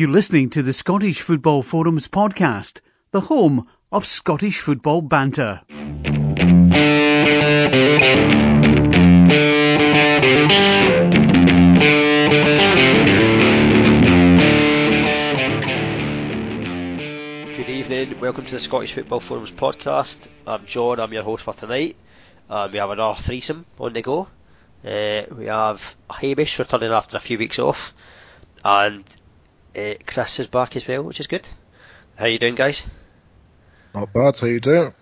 You're listening to the Scottish Football Forums podcast, the home of Scottish football banter. Good evening, welcome to the Scottish Football Forums podcast. I'm John, I'm your host for tonight. We have another threesome on the go. We have Hamish returning after a few weeks off, and Chris is back as well, which is good. How you doing, guys? Not bad. How you doing?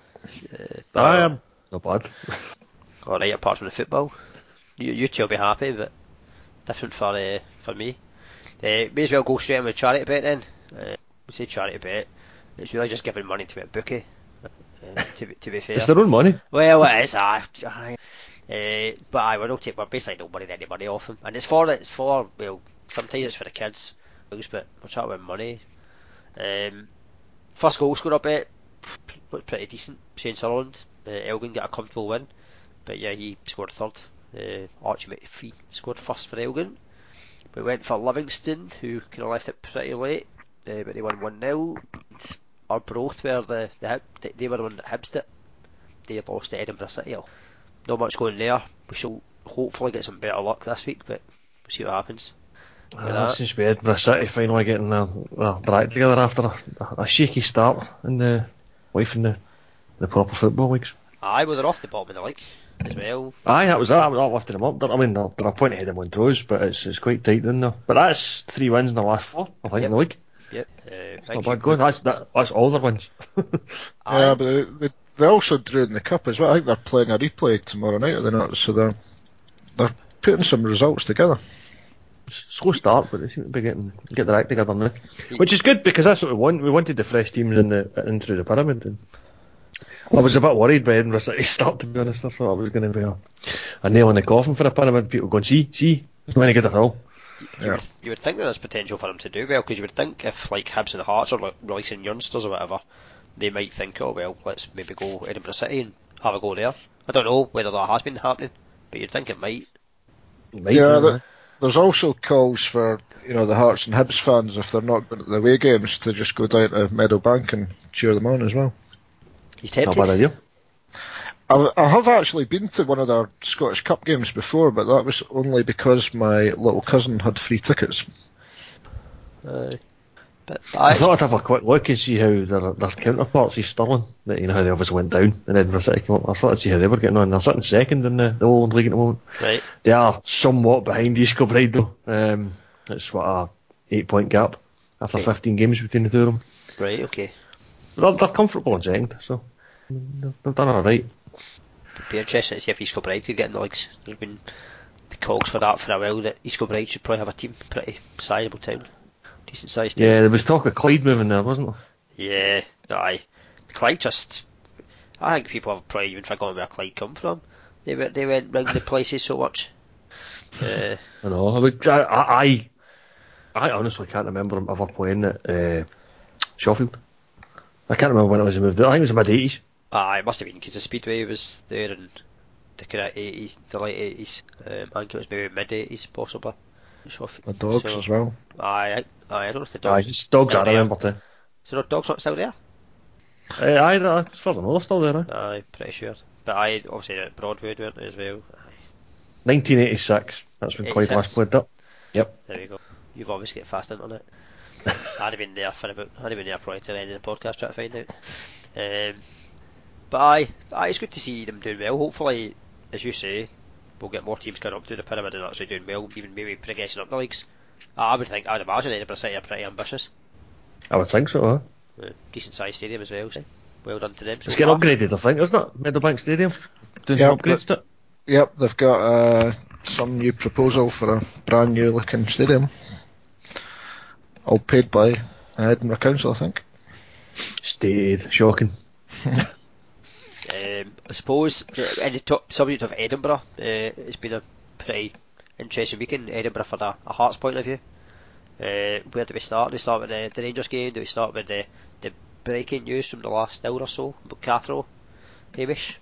I am not bad. All right, apart from the football, you two will be happy, but different for me. May as well go straight on with charity bet then. We say charity bet, it's really just giving money to a bookie. To be fair, it's their own money. Well, it is. But I will take. We're basically not winning any money off them, and it's for. Well, sometimes it's for the kids, but we're trying to win money. First goal scorer bet looked pretty decent. Saint Sutherland, Elgin got a comfortable win, but yeah, he scored third. Archie McPhee scored first for Elgin. We went for Livingston, who kind of left it pretty late, but they won 1-0. Arbroath were they were the one that hibsed it. They lost to Edinburgh City. Not much going there. We shall hopefully get some better luck this week, but we'll see what happens. That seems to be Edinburgh City finally getting their act together after a shaky start in the way from the proper football leagues. Aye, well, they're off the bottom of the league as well. Aye, that was that. I was lifting them up. I mean, they're a point ahead of Montrose, but it's quite tight in there. But that's 3 wins in the last 4, I think, in the league. Yep. Not bad going. That's all their wins. Yeah, but they also drew in the cup as well. I think they're playing a replay tomorrow night, are they not? So they're putting some results together. Slow start, but they seem to be get their act together now, which is good because that's what we want. We wanted the fresh teams in through the pyramid. And I was a bit worried by Edinburgh City's start, to be honest. I thought it was going to be a nail in the coffin for the pyramid. People going, see, it's not any good at all. You would think that there's potential for them to do well, because you would think if like Hibs and Hearts are releasing youngsters or whatever, they might think, oh well, let's maybe go Edinburgh City and have a go there. I don't know whether that has been happening, but you'd think it might. There's also calls for the Hearts and Hibs fans, if they're not going to the away games, to just go down to Meadowbank and cheer them on as well. You tempted? Not bad idea. I have actually been to one of their Scottish Cup games before, but that was only because my little cousin had free tickets. But I thought I'd have a quick look and see how their counterparts, Stirling, how they obviously went down and Edinburgh City came up. I thought I'd see how they were getting on. They're sitting second in the Lowland League at the moment. Right. They are somewhat behind East Kilbride though. It's what, a 8-point gap after 15 games between the two of them. Right, okay. They're comfortable in second, so they've done alright. It'd be interesting to see if East Kilbride could get in the leagues. There's been calls for that for a while, that East Kilbride should probably have a team, pretty sizeable town. Decent sized team. Yeah, there was talk of Clyde moving there, wasn't there? Yeah, aye. Clyde just... I think people have probably even forgotten where Clyde come from. They went round the places so much. I know. I honestly can't remember him ever playing at Sheffield. I can't remember when it was he moved there. I think it was the mid-80s. It must have been because the Speedway was there in the kind of 80s, the late 80s. I think it was maybe mid-80s, possibly. The Dogs as well. I don't know if the Dogs I remember too. So the Dogs not still there? As far as I know, they're still there. Aye, pretty sure. But obviously at Broadwood weren't they as well? Aye. 1986, that's when Clyde last played up. Yep. There you go. You've obviously got fast internet. I'd have been there probably till the end of the podcast trying to find out. But aye, it's good to see them doing well. Hopefully, as you say, we'll get more teams coming up through the pyramid and actually doing well, even maybe progressing up the leagues. I'd imagine Edinburgh City are pretty ambitious. I would think so, huh? Decent sized stadium as well, so well done to them. It's getting upgraded, I think, isn't it? Meadowbank Stadium? Doing upgrades to it? Yep, they've got some new proposal for a brand new looking stadium. All paid by Edinburgh Council, I think. Stated. Shocking. I suppose in the top subject of Edinburgh, it's been a pretty interesting weekend in Edinburgh from a Hearts point of view. Where do we start? Do we start with the Rangers game? Do we start with the breaking news from the last hour or so about Cathro, Hamish?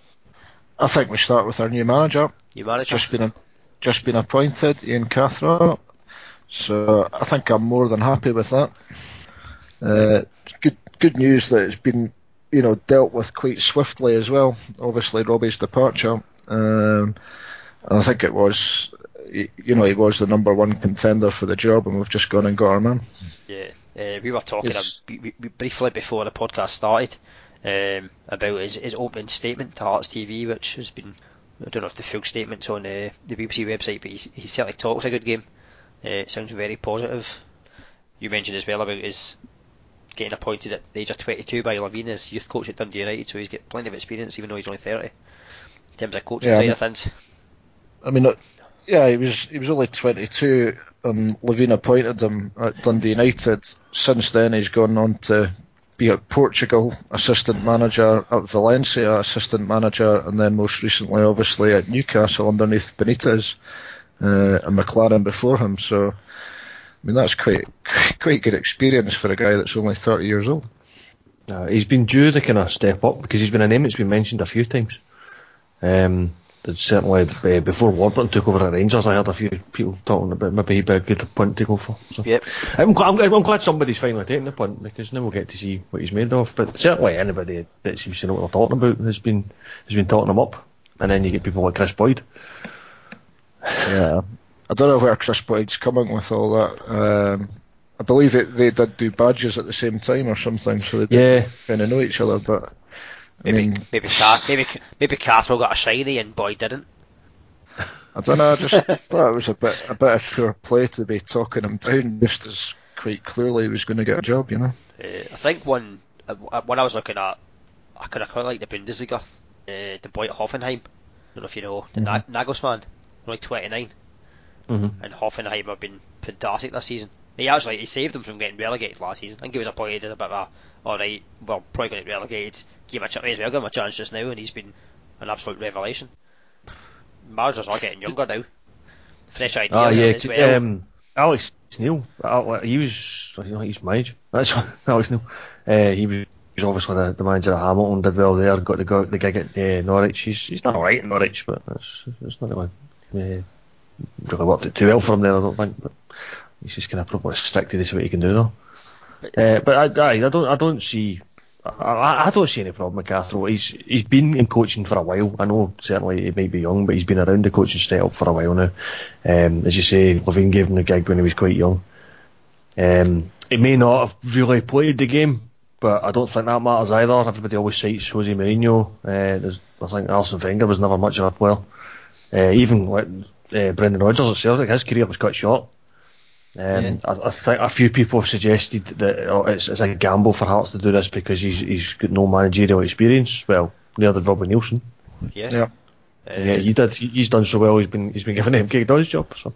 I think we start with our new manager. Just been appointed, Ian Cathro. So I think I'm more than happy with that. Good news that it's been, you know, dealt with quite swiftly as well. Obviously, Robbie's departure. And I think it was, you know, he was the number one contender for the job, and we've just gone and got him in. Yeah, we were talking briefly before the podcast started about his opening statement to Hearts TV, which has been, I don't know if the full statement's on the BBC website, but he certainly talks a good game. It sounds very positive. You mentioned as well about his getting appointed at the age of 22 by Levein as youth coach at Dundee United, so he's got plenty of experience, even though he's only 30. In terms of coaching side of things. I mean, he was only 22 and Levein appointed him at Dundee United. Since then, he's gone on to be at Portugal, assistant manager at Valencia, assistant manager, and then most recently, obviously, at Newcastle underneath Benitez and McLaren before him. So, I mean, that's quite good experience for a guy that's only 30 years old. He's been due the kind of step up because he's been a name that's been mentioned a few times. Certainly before Warburton took over at Rangers, I heard a few people talking about maybe he'd be a good point to go for. So. Yep. I'm glad somebody's finally taken the punt because now we'll get to see what he's made of. But certainly anybody that seems to know what they're talking about has been talking him up. And then you get people like Chris Boyd. Yeah. I don't know where Chris Boyd's coming with all that. I believe they did do badges at the same time or something, so they didn't kind of know each other, but... Maybe Cathro got a shiny and Boyd didn't. I don't know. I just thought it was a bit of pure play to be talking him down, just as quite clearly he was going to get a job, you know. I think when I was looking at, I quite like the Bundesliga, the boy at Hoffenheim. I don't know if you know the Nagelsmann, only 29, and Hoffenheim have been fantastic this season. He saved them from getting relegated last season. I think he was appointed as a bit of a, alright, well, probably going to get relegated. Give him a chance just now, and he's been an absolute revelation. Managers are getting younger now. Fresh ideas as well. Alex Neil, he's my age. That's Alex Neil. He was obviously the manager at Hamilton, did well there, got the gig at Norwich. He's done alright at Norwich, but it's not really worked it too well for him there, I don't think. But he's just going to probably stick to this, what he can do though. But I don't see any problem with Cathro. He's been in coaching for a while. I know certainly he might be young, but he's been around the coaching setup for a while now. As you say, Levein gave him the gig when he was quite young. He may not have really played the game, but I don't think that matters either. Everybody always cites Jose Mourinho. I think Arsene Wenger was never much of a player. Even Brendan Rodgers at Celtic, his career was cut short. I think a few people have suggested that it's a gamble for Hearts to do this because he's got no managerial experience. Well, neither did Robbie Neilson. He did. He's done so well. He's been given MK Don's job. So.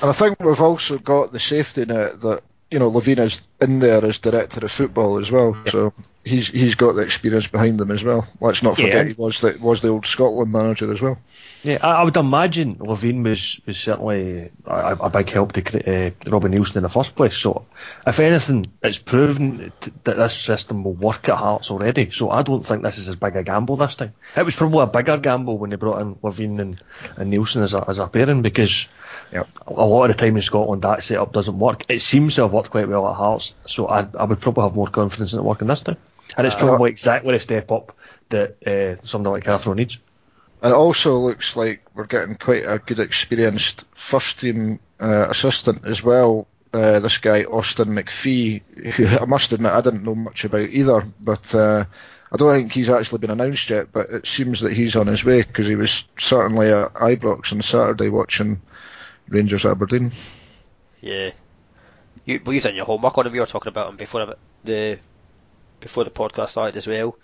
And I think we've also got the safety net that, you know, Levein is in there as director of football as well. Yeah. So he's got the experience behind him as well. Let's not forget he was the old Scotland manager as well. Yeah, I would imagine Levein was certainly a big help to Robbie Neilson in the first place. So, if anything, it's proven that this system will work at Hearts already. So, I don't think this is as big a gamble this time. It was probably a bigger gamble when they brought in Levein and Neilson as a pairing because a lot of the time in Scotland that setup doesn't work. It seems to have worked quite well at Hearts, so I would probably have more confidence in it working this time. And it's probably exactly a step up that somebody like Cathro needs. It also looks like we're getting quite a good experienced first-team assistant as well. This guy, Austin McPhee, who I must admit I didn't know much about either, but I don't think he's actually been announced yet, but it seems that he's on his way because he was certainly at Ibrox on Saturday watching Rangers Aberdeen. Yeah. You've done your homework on him. We were talking about him before the podcast started as well.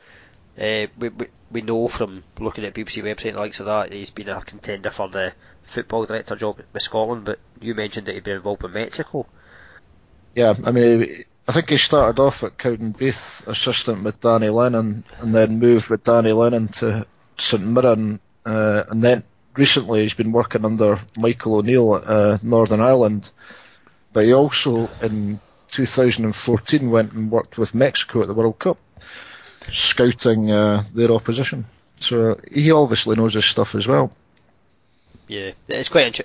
We know from looking at BBC website and the likes of that he's been a contender for the football director job with Scotland, but you mentioned that he'd been involved with Mexico. Yeah, I mean, I think he started off at Cowdenbeath, assistant with Danny Lennon, and then moved with Danny Lennon to St Mirren, and then recently he's been working under Michael O'Neill at Northern Ireland, but he also in 2014 went and worked with Mexico at the World Cup, scouting their opposition. So he obviously knows his stuff as well. Yeah, it's quite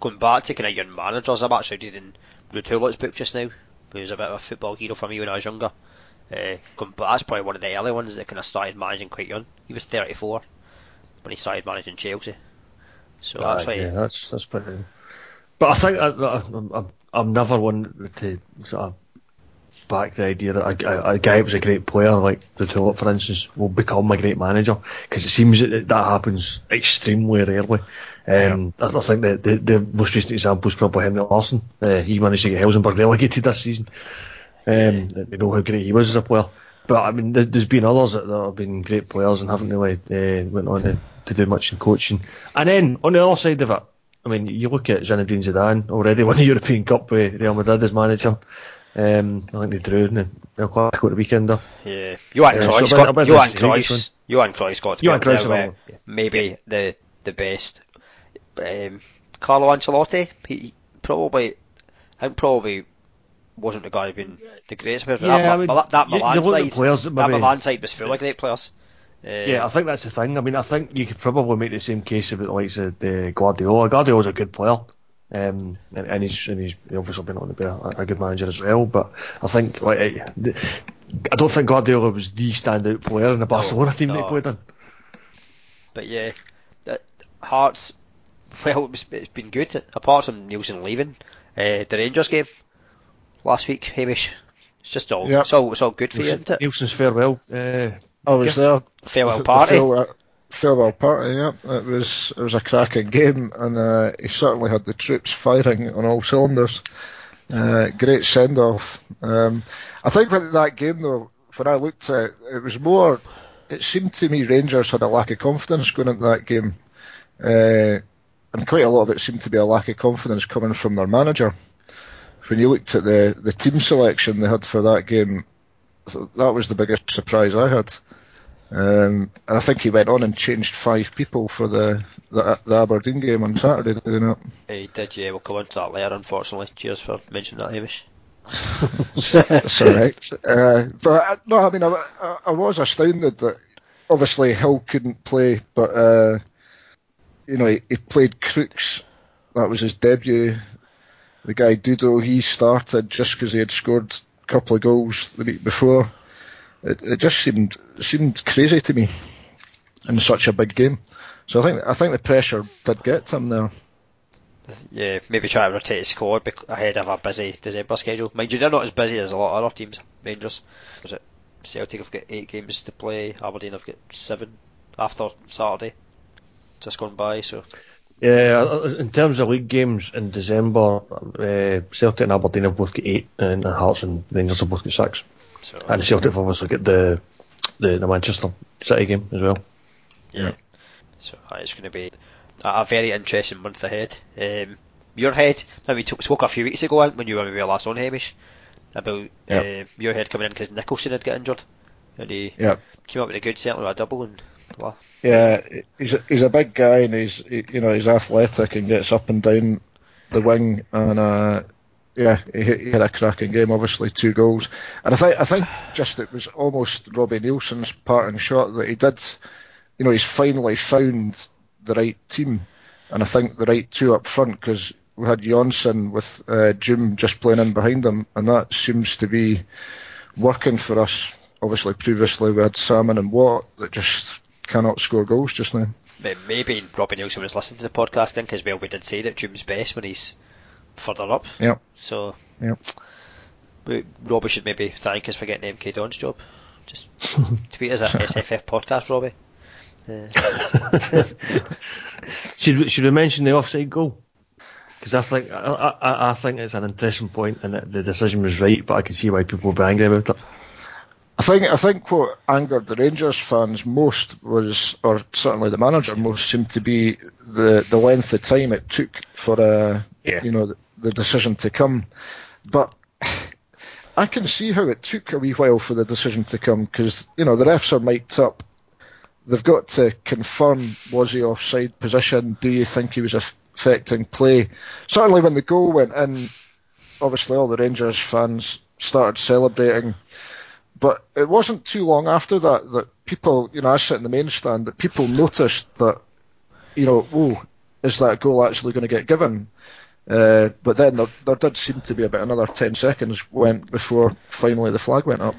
going back to kind of your managers, I'm actually reading Ruud Hulot's book just now, who was a bit of a football hero for me when I was younger. But that's probably one of the early ones that kind of started managing quite young. He was 34 when he started managing Chelsea. So actually, yeah, that's pretty. But I think I'm never one to sort of back the idea that a guy who was a great player like the Hulot, for instance, will become a great manager, because it seems that happens extremely rarely. I think the most recent example is probably Henrik Larsson. He managed to get Helsingborg relegated this season. They know how great he was as a player. But I mean, there's been others that have been great players and haven't really went on to do much in coaching. And then on the other side of it, I mean, you look at Zinedine Zidane, already won the European Cup with Real Madrid as manager. I think they drew in the Classico at the weekend though. Yeah, Johan Cruyff, maybe the best. Carlo Ancelotti, he probably wasn't the guy who'd been the greatest player. That Milan side was full of great players. I think that's the thing. I mean, I think you could probably make the same case about the likes of Guardiola. Guardiola's a good player, and he's obviously been on to be a good manager as well. But I think I don't think Guardiola was the standout player in the Barcelona team that he played in. But yeah, Hearts. Well, it's been good apart from Neilson leaving. The Rangers game last week, Hamish. It's just all it's all good for you, isn't it? Neilson's farewell. I was there. Farewell party. Farewell party. Yeah, it was a cracking game, and he certainly had the troops firing on all cylinders. Great send off. I think with that game though, when I looked at it, it seemed to me Rangers had a lack of confidence going into that game, and quite a lot of it seemed to be a lack of confidence coming from their manager. When you looked at the team selection they had for that game, that was the biggest surprise I had. And I think he went on and changed 5 people for the Aberdeen game on Saturday, didn't he? He did, yeah. We'll come on to that later, unfortunately. Cheers for mentioning that, Hamish. That's alright. But no, I mean, I was astounded that obviously Hill couldn't play, but he played Crooks. That was his debut. The guy Dudo, he started just because he had scored a couple of goals the week before. It just seemed crazy to me in such a big game. So I think the pressure did get to him there. Yeah, maybe try to rotate the squad ahead of a busy December schedule. Mind you, they're not as busy as a lot of other teams. Rangers, Celtic have got 8 games to play. Aberdeen have got 7 after Saturday just gone by. So. Yeah, in terms of league games in December, Celtic and Aberdeen have both got 8, and Hearts and Rangers have both got 6. So, and Celtic have obviously got the Manchester City game as well. Yeah. So it's going to be a very interesting month ahead. Muirhead, now we spoke a few weeks ago when we were last on, Hamish, about Muirhead coming in because Nicholson had got injured, and he came up with a good set with a double and. Well, yeah, he's a big guy, and he's athletic and gets up and down the wing, and he had a cracking game. Obviously 2 goals, and I think just it was almost Robbie Neilson's parting shot that he did. You know, he's finally found the right team, and I think the right 2 up front, because we had Jonsson with Jim just playing in behind him, and that seems to be working for us. Obviously, previously we had Salmon and Watt that just cannot score goals just now. Maybe Robbie Neilson was listening to the podcast then, because we did say that Jim's best when he's further up. Yeah. So Robbie should maybe thank us for getting MK Don's job. Just tweet us at SFF Podcast, Robbie. Should we mention the offside goal? Because I think it's an interesting point, and the decision was right, but I can see why people would be angry about it. I think what angered the Rangers fans most was, or certainly the manager most, seemed to be the length of time it took for the decision to come. But I can see how it took a wee while for the decision to come, because the refs are mic'd up. They've got to confirm, was he offside position? Do you think he was affecting play? Certainly when the goal went in, obviously all the Rangers fans started celebrating. But it wasn't too long after that people, I sit in the main stand, that people noticed that, oh, is that goal actually going to get given? But then there did seem to be about another 10 seconds went before finally the flag went up,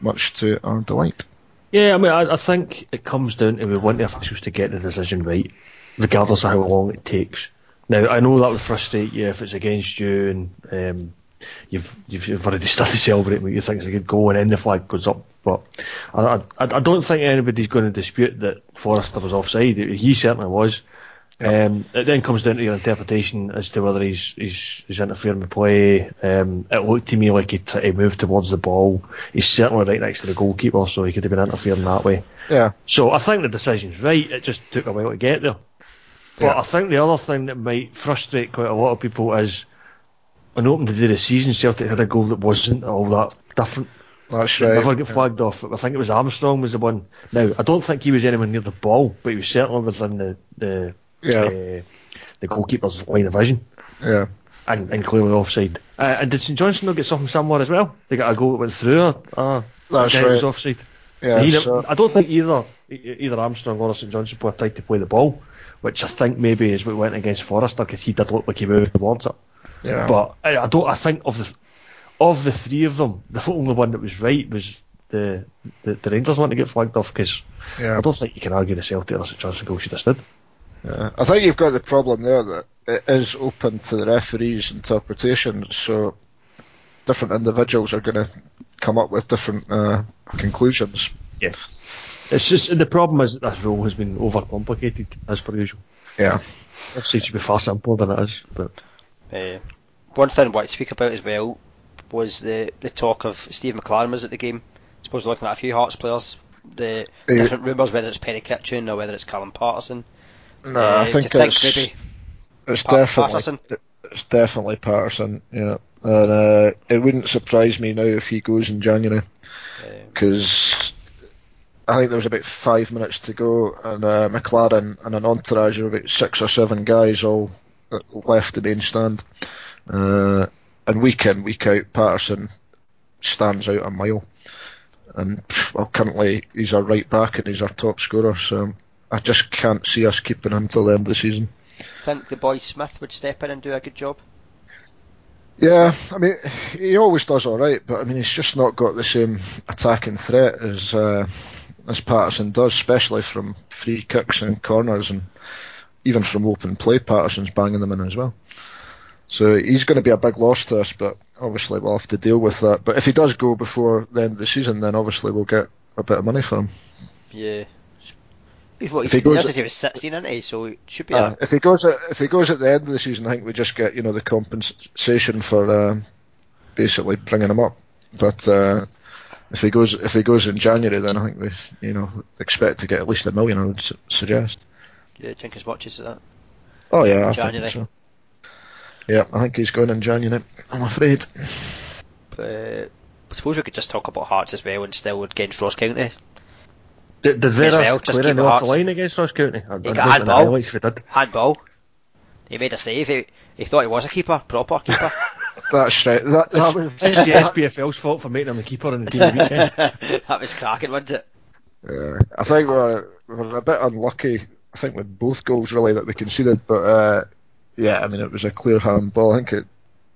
much to our delight. Yeah, I mean, I think it comes down to we want the officials to get the decision right, regardless of how long it takes. Now, I know that would frustrate you if it's against you and you've already started celebrating what you think is a good goal and then the flag goes up. But I don't think anybody's going to dispute that Forrester was offside. He certainly was. It then comes down to your interpretation as to whether he's interfering with play. It looked to me like he moved towards the ball. He's certainly right next to the goalkeeper, so he could have been interfering that way. Yeah. So I think the decision's right. It just took a while to get there. But yeah. I think the other thing that might frustrate quite a lot of people is on opening the day of the season, Celtic had a goal that wasn't all that different. That's right. Never get flagged off. I think it was Armstrong was the one. Now, I don't think he was anywhere near the ball, but he was certainly within the goalkeeper's line of vision. Yeah. And clearly offside. And did St Johnstone not get something somewhere as well? They got a goal that went through that's right. Was offside. Yeah, so. I don't think either Armstrong or St Johnstone were tried to play the ball, which I think maybe is what went against Forrester, because he did look like he moved towards it. Yeah. But I think of the three of them, the only one that was right was the Rangers one to get flagged off, because I don't think you can argue the Celtic or St Johnstone goal should have stood. Yeah. I think you've got the problem there that it is open to the referee's interpretation, so different individuals are going to come up with different conclusions. Yeah. It's just, the problem is that this role has been overcomplicated, as per usual. Yeah. It seems to be far simpler than it is. But one thing I want to speak about as well was the talk of Steve McLaren was at the game. I suppose looking at a few Hearts players, the different rumours, whether it's Penny Kitchen or whether it's Callum Paterson. No, I think it's definitely Paterson. Yeah, and it wouldn't surprise me now if he goes in January, because I think there was about 5 minutes to go, and McLaren and an entourage of about 6 or 7 guys all left the main stand, and week in week out Paterson stands out a mile, and well, currently he's our right back and he's our top scorer, so. I just can't see us keeping him till the end of the season. Think the boy Smith would step in and do a good job? Yeah, I mean, he always does all right, but I mean, he's just not got the same attacking threat as Paterson does, especially from free kicks and corners, and even from open play, Paterson's banging them in as well. So he's going to be a big loss to us, but obviously we'll have to deal with that. But if he does go before the end of the season, then obviously we'll get a bit of money for him. Yeah. If he goes, he was 16, isn't he? So it should be. If he goes at the end of the season, I think we just get the compensation for basically bringing him up. But if he goes in January, then I think we expect to get at least $1 million. I would suggest. Yeah, drink his watches at that. Oh yeah, I think so. Yeah, I think he's going in January, I'm afraid. But I suppose we could just talk about Hearts as well, and still against Ross County. Did Vera clear him off the line against Ross County? He got handball. He made a save. He thought he was a keeper, proper keeper. That's right. It's the SPFL's fault for making him the keeper in the team weekend. That was cracking, wasn't it? Yeah, I think we're a bit unlucky. I think with both goals really that we conceded, but yeah, I mean it was a clear handball. I think it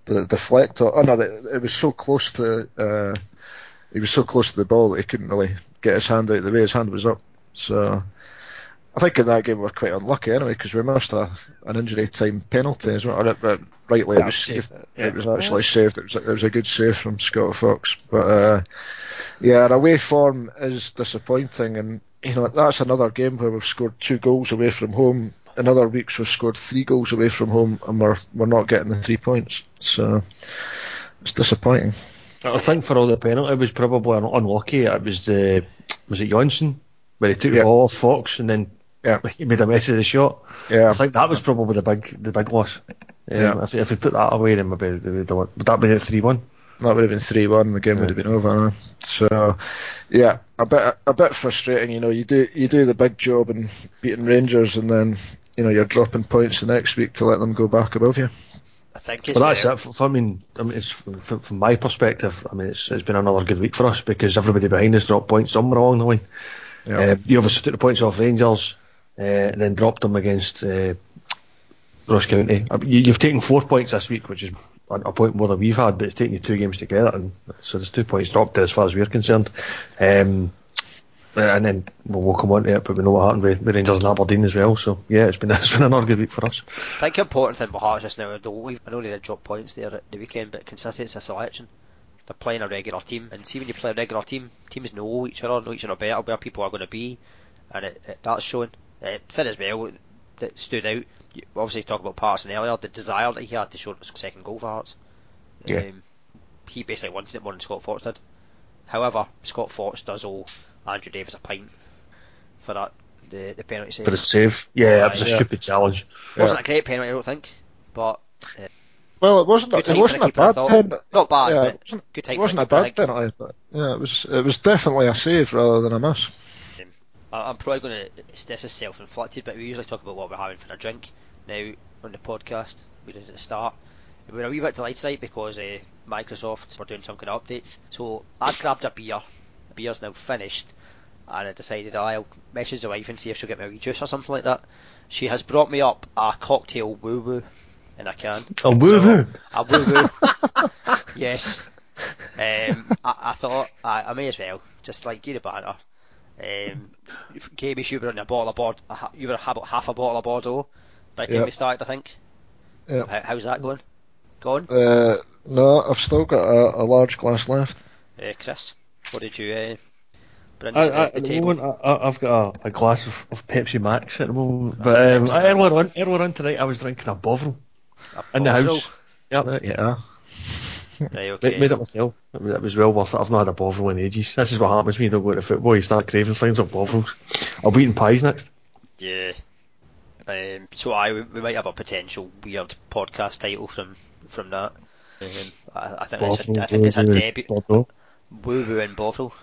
the deflector. Oh no, it was so close to. He was so close to the ball that he couldn't really get his hand out of the way. His hand was up. So I think in that game we were quite unlucky anyway, because we missed an injury time penalty as well. Rightly, it was saved. Yeah. It was actually saved. It was a good save from Scott Fox. But our away form is disappointing, and that's another game where we've scored 2 goals away from home. In other weeks we've scored 3 goals away from home, and we're not getting the 3 points. So it's disappointing. I think for all the penalty, it was probably unlucky. It was was it Johnson where he took the ball off Fox and then he made a mess of the shot. Yeah, I think that was probably the big loss. If we put that away, then maybe they would have. Would that be 3-1? That would have been 3-1. The game would have been over. So yeah, a bit frustrating. You do the big job in beating Rangers, and then you're dropping points the next week to let them go back above you. But that's it. From my perspective, it's been another good week for us, because everybody behind us dropped points somewhere along the line. You obviously took the points off Rangers and then dropped them against Ross County. You've taken 4 points this week, which is a point more than we've had, but it's taken you two games to get it, and so there's 2 points dropped as far as we're concerned. And then we'll come on to it, but we know what happened with Rangers and Aberdeen as well. So yeah, it's been another good week for us. I think the important thing for Hearts just now, I know they did drop points there at the weekend, but consistency of selection. They're playing a regular team, and see when you play a regular team, teams know each other better, where people are going to be, and that's shown. Thing as well that stood out, you obviously talk about Paterson earlier, the desire that he had to show the second goal for Hearts. Yeah. He basically wanted it more than Scott Fox did. However, Scott Fox does owe Andrew Davis a pint for that the penalty save. For the save, yeah, that was a stupid challenge. It wasn't a great penalty, I don't think, but well, it wasn't a bad penalty. Not bad, but good time. It wasn't a bad penalty, but yeah, it was definitely a save rather than a miss. I'm probably going to. This is self-inflicted, but we usually talk about what we're having for a drink now on the podcast. We did it at the start. We're a wee bit delayed tonight because Microsoft were doing some kind of updates. So I've grabbed a beer. The beer's now finished, and I decided I'll message the wife and see if she'll get me a wee juice or something like that. She has brought me up a cocktail woo woo in a can. A woo woo. So, a woo woo. Yes. I thought I may as well just like get a banter. Gamish, you were on a bottle of Bordeaux. You were about half a bottle of Bordeaux by the time we started, I think. Yep. How's that going? Gone? No, I've still got a large glass left. Chris, what did you bring to the table? At the moment, I've got a glass of Pepsi Max at the moment. But earlier on tonight, I was drinking a Bovril in the house. Yep. Yeah. Right, okay. Made it myself. It was well worth it. I've not had a Bovril in ages. This is what happens when you don't go to football. You start craving things like Bovrils. I'll be eating pies next. Yeah. So we might have a potential weird podcast title from that. I think Bovril, it's a debut. Woo woo and Bovril.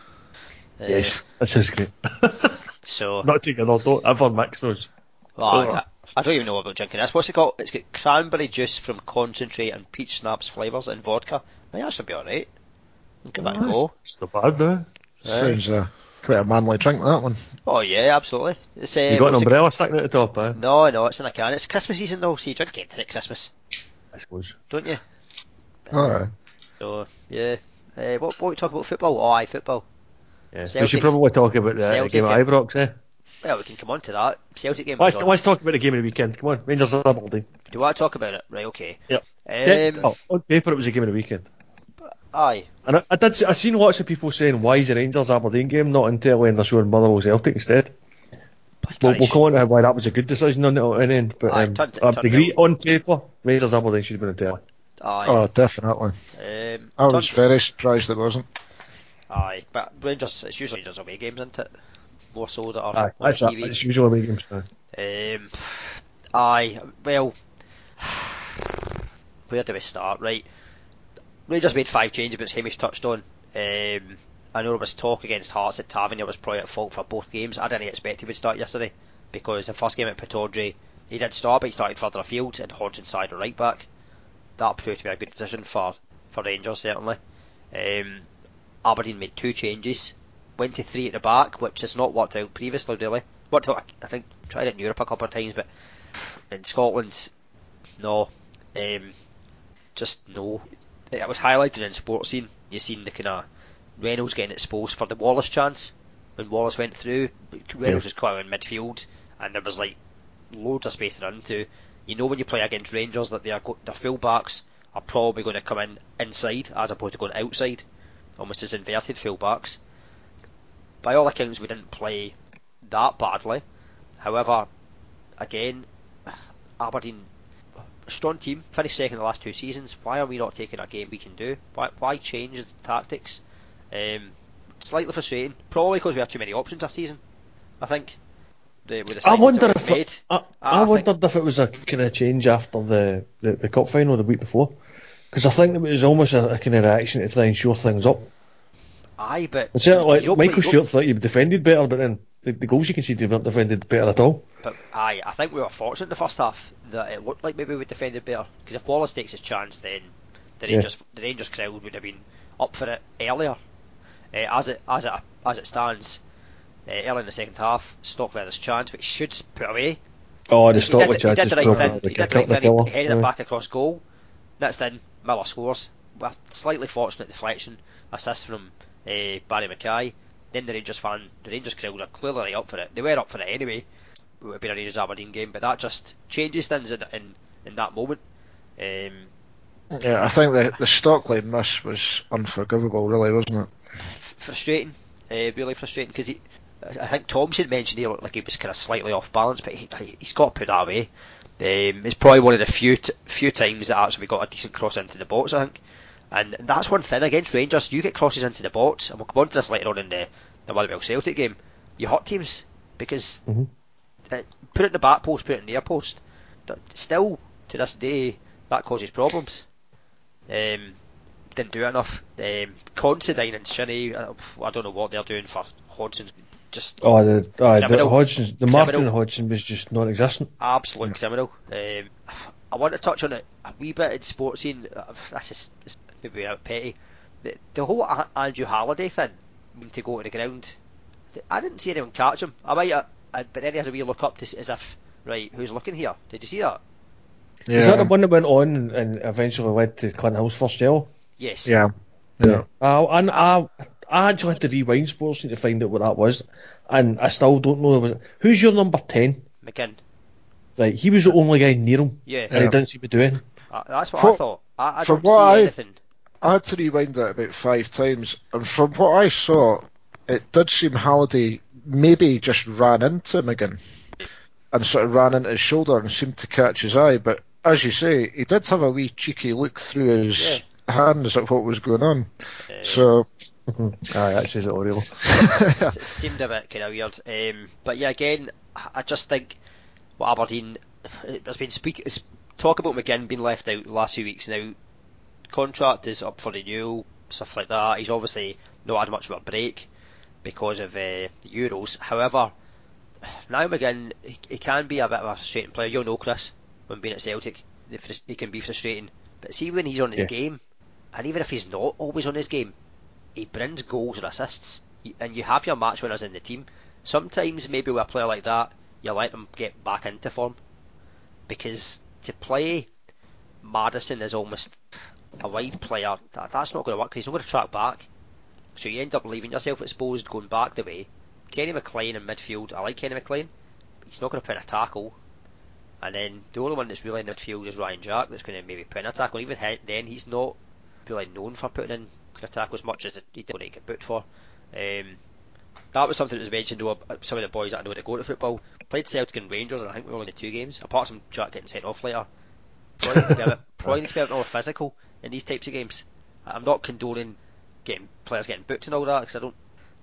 Yes, this is great. So not together. Don't ever mix those. I don't even know about drinking this. What's it called? It's got cranberry juice from concentrate and peach snaps flavours and vodka. Now that should be alright. Give that a go. It's not bad though. Sounds quite a manly drink, that one. Oh yeah, absolutely. It's, you got an umbrella sticking at the top, eh? No, it's in a can. It's Christmas season though, so you drink it at Christmas, I suppose. Don't you? Alright. So, yeah. What we talk about football? Oh, aye, football. Yeah. We should probably talk about the game at Ibrox, eh? Well, we can come on to that Celtic game. Let's talk about the game of the weekend. Come on, Rangers and Aberdeen. Do you want to talk about it? Right, okay. Yeah. On paper, it was a game of the weekend. Aye. And I seen lots of people saying, "Why is the Rangers Aberdeen game not until when they're showing Motherwell Celtic instead?" We'll come on to why that was a good decision on the end. But I agree, on paper, Rangers Aberdeen should have been on telly. Aye. Oh, definitely. I was very surprised it wasn't. Aye, but Rangers—it's usually Rangers away games, isn't it? More so that are on TV. It's usual away games. Well, where do we start? Right, Rangers made 5 changes, but as Hamish touched on, I know there was talk against Hearts at Tavernier was probably at fault for both games. I didn't expect he would start yesterday because the first game at Pittodrie he did start, but he started further afield and Hodgson side or right back. That proved to be a good decision for Rangers certainly. Aberdeen made 2 changes. Went to 3 at the back, which has not worked out previously, really. Worked out, I think, tried it in Europe a couple of times, but in Scotland, no. Just no. It was highlighted in Sports Scene. You seen the kind of Reynolds getting exposed for the Wallace chance when Wallace went through. Reynolds was caught in midfield, and there was like loads of space to run into. You know, when you play against Rangers, that their full backs are probably going to come in inside as opposed to going outside, almost as inverted full backs. By all accounts, we didn't play that badly. However, again, Aberdeen, a strong team, finished second the last 2 seasons. Why are we not taking a game we can do? Why change the tactics? Slightly frustrating, probably because we have too many options this season, I think. I wondered if it was a kind of change after the cup final the week before, because I think it was almost a kind of reaction to try and shore things up. Aye, but certainly, like, Michael Stewart thought you defended better, but then the goals you conceded weren't defended better at all. But aye, I think we were fortunate in the first half that it looked like maybe we defended better, because if Wallace takes his chance, then the Rangers crowd would have been up for it earlier. As it stands, early in the second half, Stockley had his chance, which should put away. Oh, the stop which I just broke. He did the right thing. He headed it back across goal. Next in, Miller scores. Well, slightly fortunate deflection, assist from Barry Mackay. Then the Rangers crowd are clearly right up for it. They were up for it anyway. It would have been a Rangers-Aberdeen game, but that just changes things in that moment. Yeah, I think the Stockley miss was unforgivable, really, wasn't it? Frustrating, really frustrating, because I think Thompson mentioned he looked like he was kind of slightly off balance, but he's got put that away. It's probably one of the few times that actually got a decent cross into the box, I think. And that's one thing against Rangers, you get crosses into the box, and we'll come on to this later on in the Motherwell Celtic game. You hurt teams, because put it in the back post, put it in the near post. Still, to this day, that causes problems. Didn't do it enough. Considine and Shinnie, I don't know what they're doing for Hodgson. The marking on Hodgson was just non-existent. Absolute criminal. I want to touch on it a wee bit in sports scene. It's maybe a bit petty. The whole Andrew Halliday thing, to go to the ground. I didn't see anyone catch him. But then he has a wee look up as if, right, who's looking here? Did you see that? Yeah. Is that the one that went on and eventually led to Clint Hill's first yellow? Yes. Yeah. And I actually had to rewind sports to find out what that was, and I still don't know. Who's your number 10? McGinn. Right, he was the only guy near him. Yeah. And he didn't seem to do anything. That's what I thought. I didn't see anything. I had to rewind that about 5 times, and from what I saw, it did seem Halliday maybe just ran into McGinn and sort of ran into his shoulder and seemed to catch his eye, but as you say, he did have a wee cheeky look through his hands at what was going on. So... that says it all, really. It seemed a bit kind of weird. But yeah, again, I just think what Aberdeen has been talk about McGinn being left out the last few weeks now. Contract is up for renewal, stuff like that. He's obviously not had much of a break because of the Euros. However, now McGinn, he can be a bit of a frustrating player. You'll know, Chris, when being at Celtic, he can be frustrating. But see, when he's on his game, and even if he's not always on his game, he brings goals and assists, and you have your match winners in the team. Sometimes, maybe with a player like that, you let them get back into form, because to play Madison is almost a wide player. That's not going to work, because he's not going to track back, so you end up leaving yourself exposed going back the way. Kenny McLean in midfield, I like Kenny McLean, but he's not going to pin a tackle, and then the only one that's really in the midfield is Ryan Jack, that's going to maybe pin a tackle. Even then, he's not really known for putting in tackle as much as he did what he could put for. That was something that was mentioned though, some of the boys that know to go to football. Played Celtic and Rangers, and I think we were only 2 games, apart from Jack getting sent off later. Probably need to be a bit more physical in these types of games. I'm not condoning players getting booked and all that, because I don't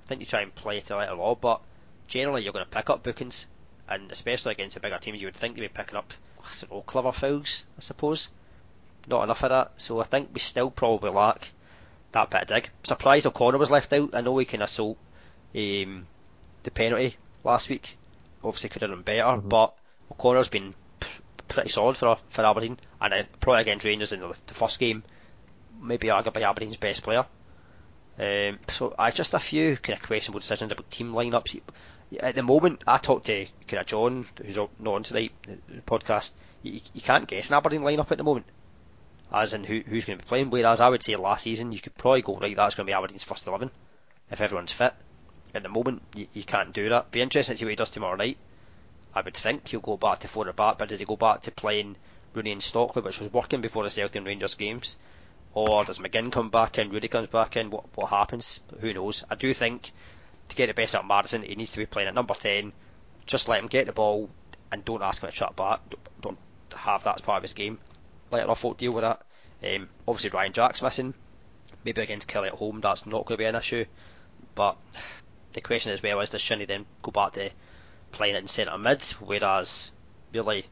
think you try and play to the letter law, but generally you're going to pick up bookings, and especially against the bigger teams, you would think they'd be picking up clever fouls, I suppose. Not enough of that, so I think we still probably lack that bit of dig. Surprised O'Connor was left out. I know he can assault the penalty last week. Obviously could have done better, but O'Connor's been pretty solid for Aberdeen, and probably against Rangers in the first game, maybe arguably Aberdeen's best player. So just a few kind of questionable decisions about team lineups. At the moment, I talked to kind of John, who's not on tonight, the podcast. You can't guess an Aberdeen lineup at the moment, as in who's going to be playing, whereas I would say last season you could probably go, right, that's going to be Aberdeen's first 11 if everyone's fit. At the moment you can't do that. Be interesting to see what he does tomorrow night. I would think he'll go back to 4 at back, but does he go back to playing Rooney and Stockley, which was working before the Celtic and Rangers games, or does McGinn come back in, Rudy comes back in, what happens? Who knows. I do think to get the best out of Madison, he needs to be playing at number 10. Just let him get the ball and don't ask him to track back, don't have that as part of his game. Let enough folk deal with that. Obviously Ryan Jack's missing. Maybe against Kelly at home that's not going to be an issue, but the question as well is, does Shinnie then go back to playing it in centre mid, whereas really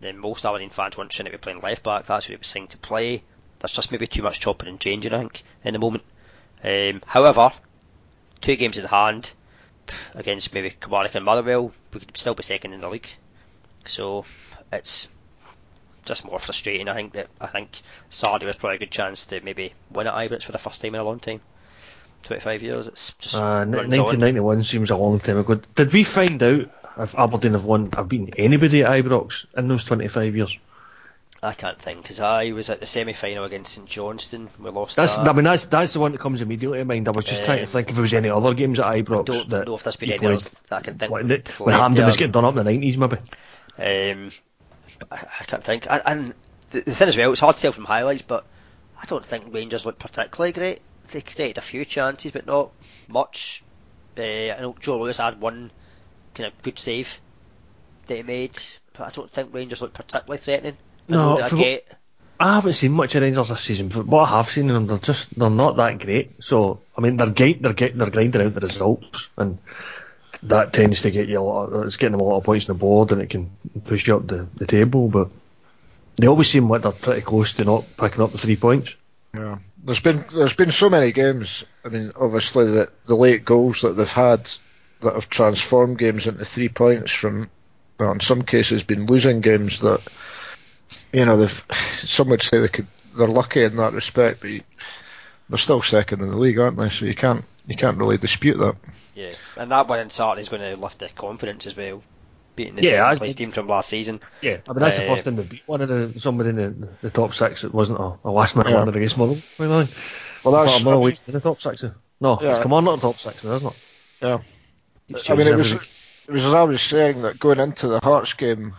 the most Aberdeen fans want Shinnie to be playing left back. That's what he was saying to play. There's just maybe too much chopping and changing, I think, in the moment. However, 2 games in hand against maybe Kilmarnock and Motherwell, we could still be second in the league, so it's just more frustrating. I think Sardy was probably a good chance to maybe win at Ibrox for the first time in a long time. 25 years, it's just 1991 seems a long time ago. Did we find out if Aberdeen have won, I've beaten anybody at Ibrox in those 25 years. I can't think, because I was at the semi-final against St Johnstone. We lost. That's the one that comes immediately to mind. I was just trying to think if there was any other games at Ibrox. I don't know if there's been any others that I can think. Like, when Hampden was getting done up in the 90s, maybe. I can't think. And the thing as well, it's hard to tell from highlights, but I don't think Rangers looked particularly great. They created a few chances, but not much. I know Joe Lewis had one kind of good save that he made, but I don't think Rangers looked particularly threatening. No, I haven't seen much of Rangers this season, but what I have seen them, they're not that great. So I mean, they're grinding out the results, and that tends to get you a lot. It's getting them a lot of points on the board, and it can push you up the table. But they always seem like they're pretty close to not picking up the 3 points. Yeah, there's been so many games. I mean, obviously the late goals that they've had that have transformed games into 3 points from, well, in some cases, been losing games that. You know, some would say they're lucky in that respect, but they're still second in the league, aren't they? So you can't really dispute that. Yeah, and that one on Saturday is going to lift their confidence as well, beating the second-place team from last season. Yeah, I mean, that's the first time they beat one of somebody in the top six. It wasn't a last-minute one against Motherwell. Well, that's always in the top six. No, yeah. It's come on, not the top six, now, isn't it? Yeah. I mean, it was as I was saying that going into the Hearts game.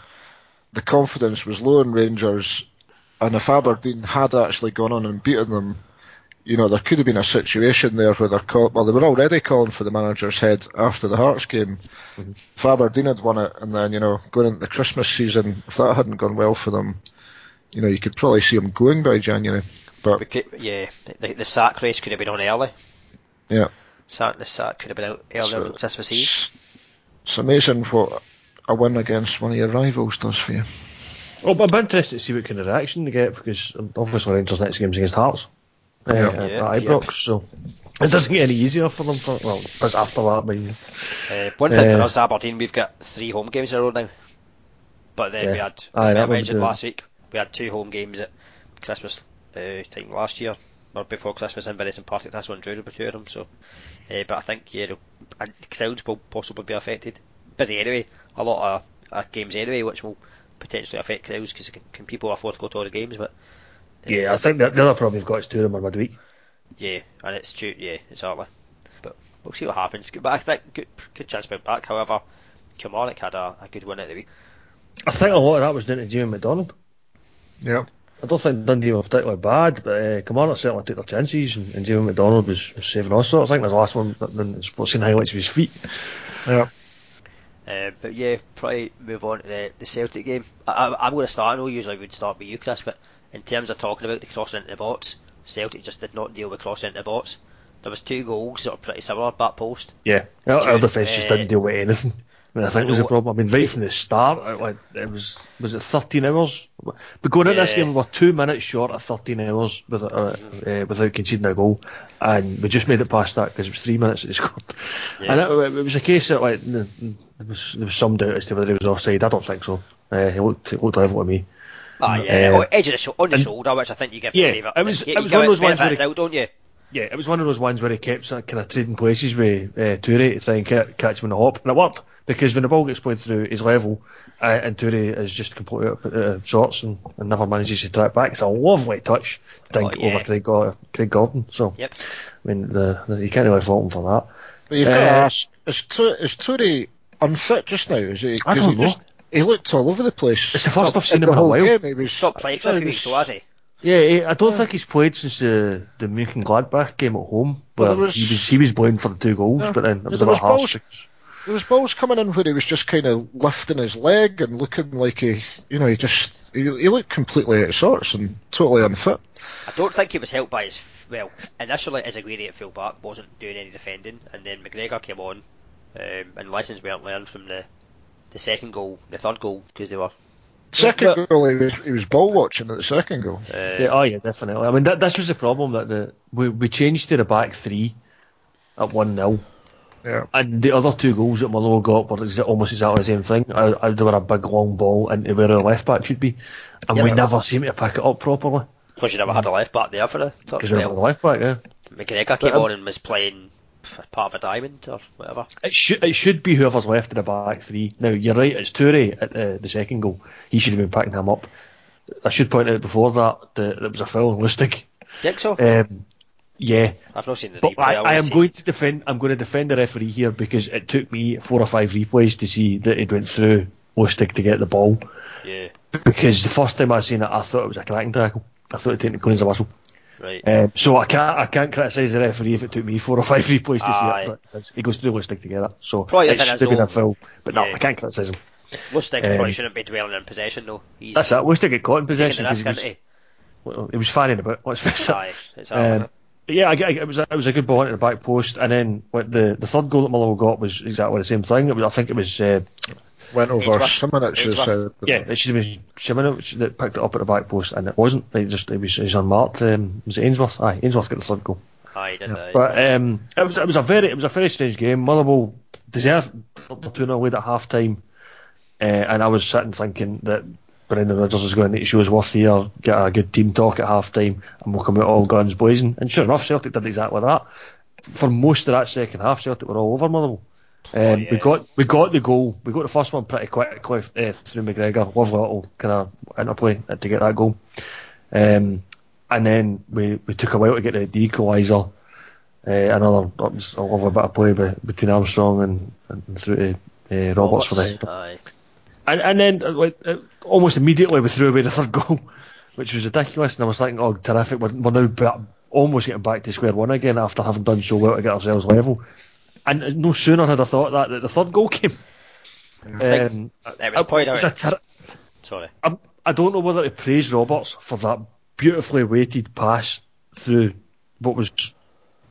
The confidence was low in Rangers, and if Aberdeen had actually gone on and beaten them, you know, there could have been a situation there where they were already calling for the manager's head after the Hearts game. Mm-hmm. If Aberdeen had won it, and then, you know, going into the Christmas season, if that hadn't gone well for them, you know, you could probably see them going by January. But the sack race could have been on early. Yeah, the sack could have been out earlier on Christmas Eve. It's amazing what a win against one of your rivals does for you. Oh, but I'm interested to see what kind of reaction they get, because obviously Rangers' next game's against Hearts at Ibrox, so it doesn't get any easier for them. It's after that, maybe. One thing for us, Aberdeen, we've got 3 home games in a row now. But then we had, I mentioned last week, we had 2 home games at Christmas time last year, or before Christmas, Inverness and Partick. That's one drew between them. So, but I think the crowds will possibly be affected. Busy anyway, a lot of games anyway, which will potentially affect crowds, because can people afford to go to all the games? But yeah, I think the other problem you've got is 2 of them are midweek. Yeah, and it's true. Yeah, exactly. But we'll see what happens. But I think good chance we're back. However, Kilmarnock had a good win at the week. I think a lot of that was down to Jimmy McDonald. Yeah. I don't think Dundee were particularly bad, but Kilmarnock certainly took their chances, and Jimmy McDonald was saving all sorts. I think there's the last one, I've seen highlights of his feet. Yeah. But yeah, probably move on to the Celtic game. I'm going to start. I know usually we'd start with you, Chris, but in terms of talking about the crossing into the box, Celtic just did not deal with crossing into the box. There was 2 goals that were pretty similar, back post. Yeah, our defence just didn't deal with anything. I mean, I think it was the problem. I mean, right from the start, was it 13 hours? But going into this game, we were 2 minutes short of 13 hours without conceding a goal, and we just made it past that because it was 3 minutes that they scored. Yeah. And it was a case that there was some doubt as to whether he was offside. I don't think so. He looked level to me. Edge of the on the shoulder, which I think you give the favour. It was one of those ones where he, don't you? Yeah, it was one of those ones where he kept kind of trading places with Touré to try and catch him in the hop, and it worked. Because when the ball gets played through his level, and Touré is just completely out of sorts and never manages to track back. It's a lovely touch, over Craig Gordon. So, I mean, you can't really fault him for that. But you've got to ask, is Touré unfit just now? Is he? I don't know. He looked all over the place. It's the first I've seen him in a while. Game, he was not playing for a few weeks, has he? Yeah, I don't think he's played since the Munchen Gladbach game at home, where he was blamed for the 2 goals, but then it was about half. There was balls coming in where he was just kind of lifting his leg and looking like he looked completely out of sorts and totally unfit. I don't think he was helped by initially Izaguirre at full back wasn't doing any defending, and then McGregor came on, and lessons weren't learned from the second goal, the third goal, because they were. Second goal, he was ball watching at the second goal. Definitely. I mean, this was the problem that we changed to the back 3 at 1-0. Yeah. And the other 2 goals that Motherwell got were almost exactly the same thing. They were a big long ball into where our left back should be, and we never seem to pick it up properly. Because you never had a left back there for the touch. Because we never had a left back, McGregor came on and was playing part of a diamond or whatever. It should be whoever's left in the back three. Now, you're right, it's Touré at the second goal. He should have been picking him up. I should point out before that it was a foul on Lustig. Think so? Yeah. I've not seen the replay. But I'm going to defend the referee here, because it took me 4 or 5 replays to see that it went through Lustig to get the ball. Yeah. Because the first time I seen it, I thought it was a cracking tackle. I thought it technically was a whistle. Right. So I can't criticise the referee if it took me 4 or 5 replays to see it. But it goes through Lustig together. So probably it should have been a foul. But yeah. No, I can't criticise him. Lustig probably shouldn't be dwelling in possession though. That's it. Lustig got caught in possession. He was fanning about. Let's face it. Yeah, it was a good ball into the back post, and then the third goal that Millwall got was exactly the same thing. I think it was. Went over Ainsworth. Yeah, it should have been Shinnie that picked it up at the back post, and it wasn't. It was unmarked. Was it Ainsworth? Aye, Ainsworth got the third goal. Aye, he did. Yeah. But it was a very strange game. Millwall deserved to win away at half time, and I was sitting thinking that Brendan Rodgers is going to need to show his worth here, get a good team talk at half time, and we'll come out all guns blazing. And sure enough, Celtic did exactly that. For most of that second half, Celtic were all over Millwall. Yeah. We got the goal. We got the first one pretty quickly through McGregor. Lovely little kind of interplay to get that goal. And then we took a while to get the equaliser. Another lovely bit of play between Armstrong and through to Roberts for the. Aye. And then almost immediately we threw away the third goal, which was ridiculous. And I was thinking, oh, terrific! We're now almost getting back to square one again after having done so well to get ourselves level. And no sooner had I thought that the third goal came. I don't know whether to praise Roberts for that beautifully weighted pass through what was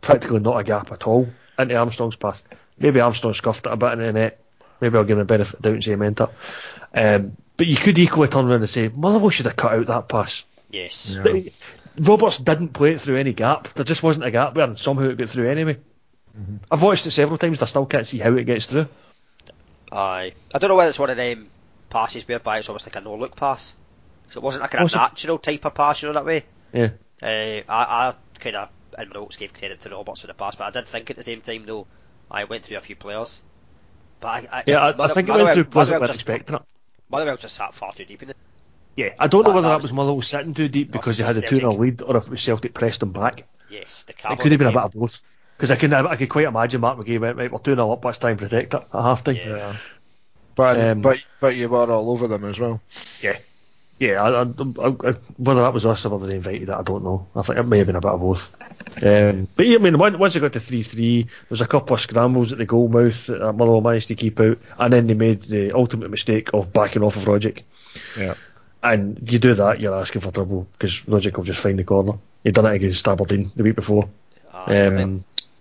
practically not a gap at all into Armstrong's path. Maybe Armstrong scuffed it a bit into the net. Maybe I'll give him a benefit of the doubt and say he meant it. But you could equally turn around and say, Motherwell should have cut out that pass. Yes. Yeah. Roberts didn't play it through any gap. There just wasn't a gap there, and somehow it got through anyway. Mm-hmm. I've watched it several times, and I still can't see how it gets through. Aye. I don't know whether it's one of them passes whereby it's almost like a no-look pass. So it wasn't like a natural type of pass, you know, that way. Yeah. I kind of, in my notes, gave credit to Roberts for the pass, but I did think at the same time, though, I went through a few players. But I think it went through players that were expecting it. Motherwell just sat far too deep in it. Yeah, I don't know whether that was Motherwell sitting too deep because they had a 2-0 lead, or if it was Celtic pressed them back. Yes, the It could have been a bit of both. Because I could quite imagine Mark McGhee went, right, we're 2-0 up, let's try and protect it at half time. Yeah. But you were all over them as well. Yeah. Yeah, whether that was us or whether they invited that, I don't know. I think it may have been a bit of both. But yeah, I mean, once it got to 3-3, there was a couple of scrambles at the goal mouth that Millwall managed to keep out, and then they made the ultimate mistake of backing off of Rogic. Yeah. And you do that, you're asking for trouble, because Rogic will just find the corner. He'd done it against Aberdeen the week before.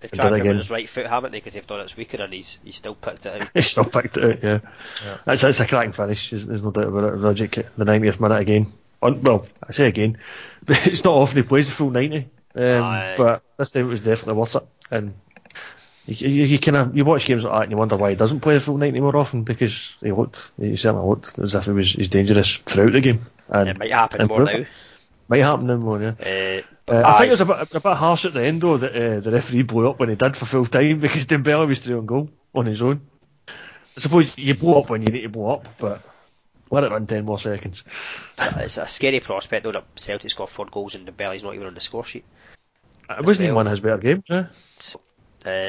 They've tried him on his right foot, haven't they? Because they've done it's weaker, and he's still picked it out. He's still picked it out, yeah. That's a cracking finish. There's no doubt about it. Rogic at the 90th minute again. Well, I say again, but it's not often he plays the full 90. But this time it was definitely worth it. And you watch games like that and you wonder why he doesn't play the full 90 more often, because he certainly looked as if he's dangerous throughout the game. And it might happen more now. Might happen in one, yeah. I think it was a bit harsh at the end, though, that the referee blew up when he did for full time, because Dembele was 3 on goal on his own. I suppose you blow up when you need to blow up, but let it run 10 more seconds. It's a scary prospect, though, that Celtic scored 4 goals and Dembele's not even on the score sheet. It wasn't even one of his better games, eh?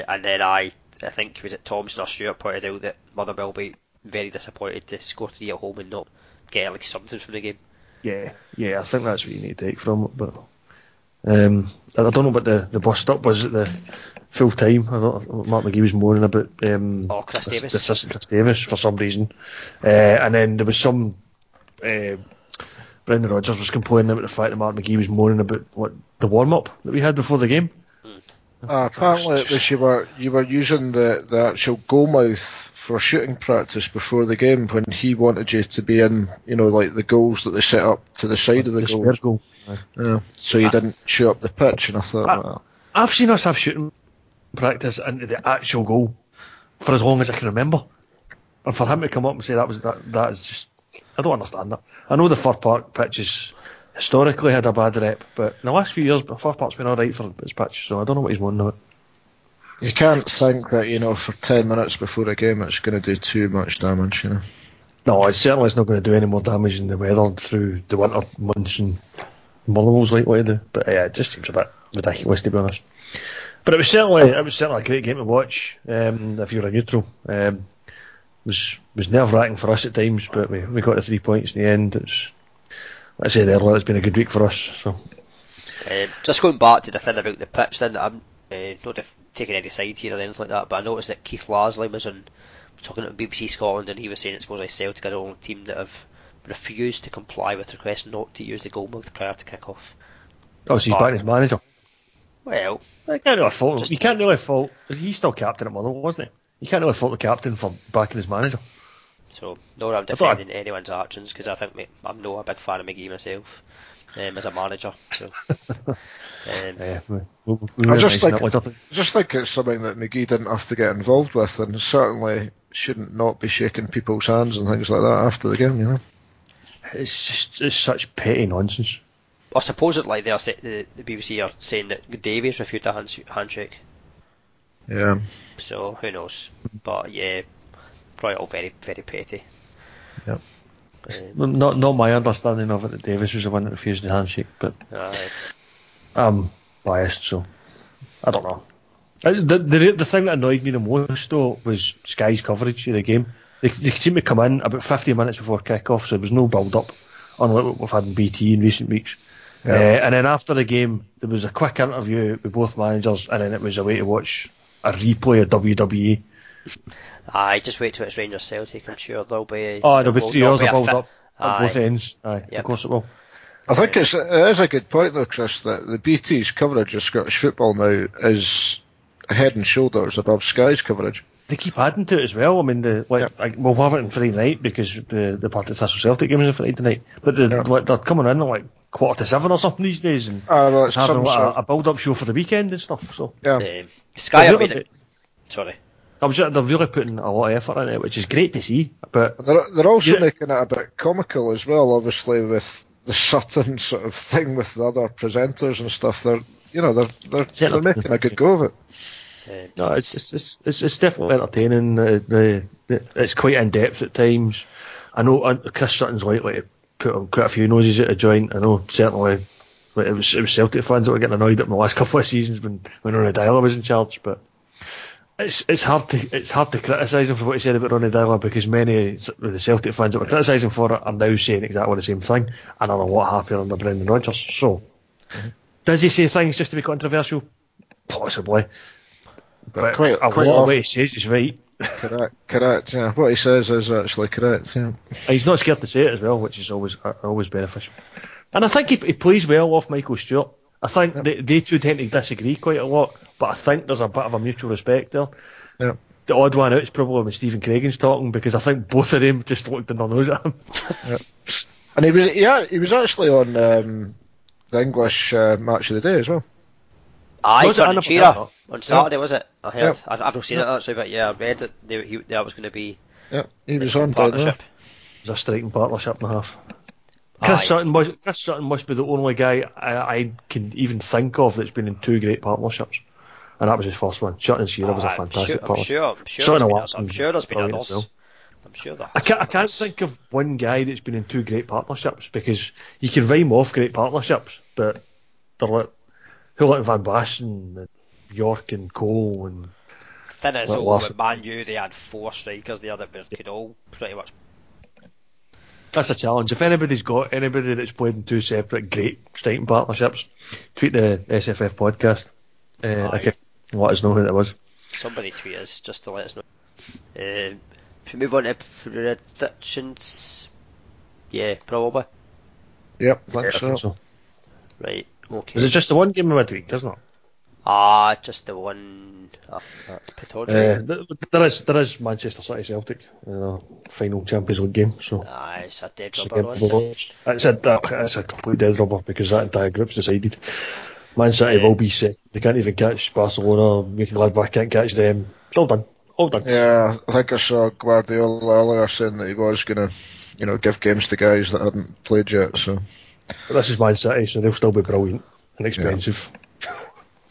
And then I think, was it Thompson or Stewart pointed out that Motherwell will be very disappointed to score 3 at home and not get like something from the game. Yeah, I think that's what you need to take from it. But I don't know about the bust up was at the full time. I thought Mark McGhee was moaning about Chris Davis for some reason, and then there was some Brendan Rodgers was complaining about the fact that Mark McGhee was moaning about the warm up that we had before the game. Apparently, it was you were using the actual goal mouth for shooting practice before the game when he wanted you to be in, like the goals that they set up to the side of the goal. Yeah. So you didn't shoot up the pitch, and I thought, I've seen us have shooting practice into the actual goal for as long as I can remember, and for him to come up and say that is just, I don't understand that. I know the Fir Park pitch is historically had a bad rep, but in the last few years, Fir Park's been alright for his pitch, so I don't know what he's won now. You can't think that, you know, for 10 minutes before a game it's going to do too much damage, you know. No, it certainly is not going to do any more damage in the weather through the winter months, and Motherwell's likely to do. But yeah, it just seems a bit ridiculous, to be honest. But it was certainly a great game to watch if you're a neutral. It was nerve-wracking for us at times, but we got the 3 points in the end. It's, like I said earlier, it's been a good week for us. So, just going back to the thing about the pitch, then I'm not taking any sides here or anything like that, but I noticed that Keith Lasley was on talking about BBC Scotland, and he was saying it's supposedly Celtic are the only team that have refused to comply with requests not to use the goal mouth prior to kick-off. Oh, so he's back as manager. Well, I can't really fault him. You can't really fault. He's still captain at Motherwell, wasn't he? You can't really fault the captain for backing his manager. So, nor am I defending anyone's actions, because I think I'm not a big fan of McGhee myself as a manager. So, I just think it's something that McGhee didn't have to get involved with, and certainly shouldn't not be shaking people's hands and things like that after the game, you know. It's just such petty nonsense. I suppose it, like they are, the BBC are saying that Davies refused a handshake. Yeah. So who knows? But yeah, probably all very, very petty. Yeah. Not my understanding of it that Davies was the one that refused the handshake, but I'm biased, so I don't know. The thing that annoyed me the most though was Sky's coverage of the game. They seemed to come in about 50 minutes before kick-off, so there was no build-up, unlike what we've had in BT in recent weeks. Yeah. And then after the game, there was a quick interview with both managers, and then it was a way to watch a replay of WWE. Aye, just wait till it's Rangers Celtic, I'm sure there'll be... Oh, there'll be 3 hours of build-up at both ends. Aye, yep. Of course it will. I think it is a good point, though, Chris, that the BT's coverage of Scottish football now is head and shoulders above Sky's coverage. They keep adding to it as well. I mean, we'll have it on Friday night because the part of Thistle Celtic game is on Friday night. But they're coming in at like 7:15 or something these days, and having a build-up show for the weekend and stuff. So yeah, Sky are really, sorry, I'm sure they're really putting a lot of effort in it, which is great to see. But they're also making it a bit comical as well. Obviously, with the Sutton sort of thing with the other presenters and stuff, they're making a good go of it. No, it's definitely entertaining. It's quite in depth at times. I know Chris Sutton's likely to put on quite a few noses at a joint. I know certainly like, it was Celtic fans that were getting annoyed at the last couple of seasons when Ronnie Dyler was in charge. But it's hard to criticise him for what he said about Ronnie Dyler, because many of the Celtic fans that were criticising for it are now saying exactly the same thing and are a lot happier under Brendan Rodgers. So does he say things just to be controversial? Possibly. But quite a lot of what he says is right. Correct, yeah. What he says is actually correct, yeah. And he's not scared to say it as well, which is always beneficial. And I think he plays well off Michael Stewart. I think they two tend to disagree quite a lot, but I think there's a bit of a mutual respect there. Yeah. The odd one out is probably when Stephen Craigan's talking, because I think both of them just looked in their nose at him. Yeah. And he was actually on the English Match of the Day as well. Aye, was it on Cheetah on Saturday, was it? I heard. Yep. I've not seen it actually, but yeah, I read that that was going to be. Yeah, he was on partnership. It was a striking partnership and a half. Chris Sutton must be the only guy I can even think of that's been in two great partnerships, and that was his first one. Sutton and Shearer was a fantastic partnership. I'm sure there's been others. Well. I'm sure there has. I can't think of one guy that's been in two great partnerships, because you can rhyme off great partnerships, but they're like. Who like Van Basten and York and Cole and Thin as all, but Man U, they had four strikers there that could all pretty much. That's a challenge. If anybody's got anybody that's played in two separate great striking partnerships, tweet the SFF podcast. Okay, let us know who that was. Somebody tweet us just to let us know. If we move on to predictions, yeah, probably. Yep, I think so. Right. Okay. Is it just the one game in midweek, isn't it? Just the one. There is Manchester City Celtic in the final Champions League game. So it's a dead rubber. It's a complete dead rubber, because that entire group's decided. Man City will be sick. They can't even catch Barcelona. Mönchengladbach can't catch them. It's all done. Yeah, I think I saw Guardiola earlier saying that he was going to, give games to guys that hadn't played yet. So. But this is Man City, so they'll still be brilliant and expensive.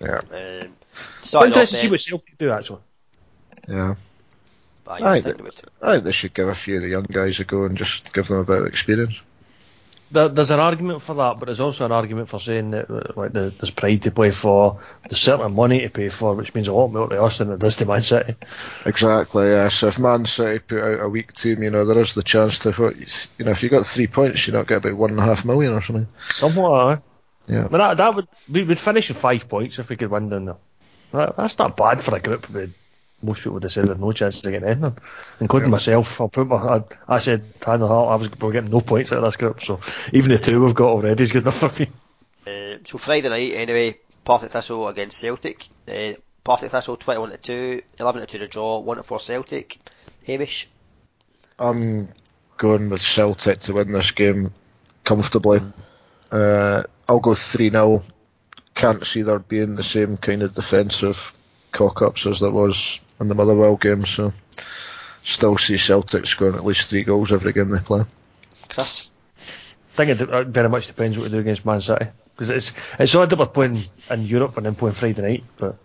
Yeah. I'm interested to see what Celtic do, actually. Yeah. I think they should give a few of the young guys a go and just give them a bit of experience. There's an argument for that, but there's also an argument for saying that like there's pride to play for, there's certain money to pay for, which means a lot more to us than it does to Man City. Exactly, yeah. So if Man City put out a weak team, there is the chance to, if you got 3 points, you not get about 1.5 million or something. Somewhat, yeah. But we'd finish with 5 points if we could win down there. That's not bad for a group. Most people would have said there's no chance to get anything, including myself. I said, we're getting no points out of this group, so even the two we've got already is good enough for me. So Friday night, anyway, Partick Thistle against Celtic. Partick Thistle 21-2, 11-2 the draw, 1-4 Celtic. Hamish? I'm going with Celtic to win this game comfortably. I'll go 3-0. Can't see there being the same kind of defensive cock-ups as there was in the Motherwell game, so still see Celtic scoring at least 3 goals every game they play. Chris? I think it very much depends what we do against Man City, because it's odd that we're playing in Europe and then playing Friday night, but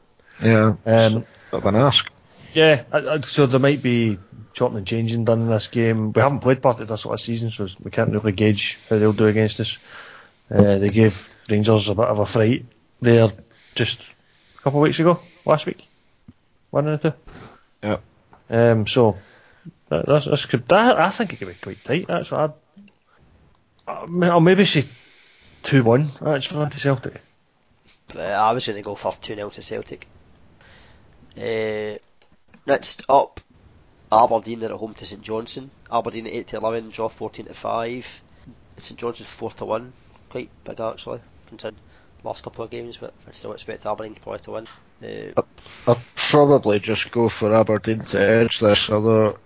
yeah, bit of an ask. Yeah, so there might be chopping and changing done in this game. We haven't played part of this last season, so we can't really gauge how they'll do against us. They gave Rangers a bit of a fright there just a couple of weeks ago, last week. 1-2. Yeah. So I think it could be quite tight. That's what I'll maybe say 2-1 actually to Celtic. I was going to go for 2-0 to Celtic. Next up, Aberdeen are at home to St Johnstone. Aberdeen 8-11, draw 14-5. St Johnstone 4-1. Quite big actually, considering last couple of games, but I still expect Aberdeen probably to win. I'll probably just go for Aberdeen to edge this, although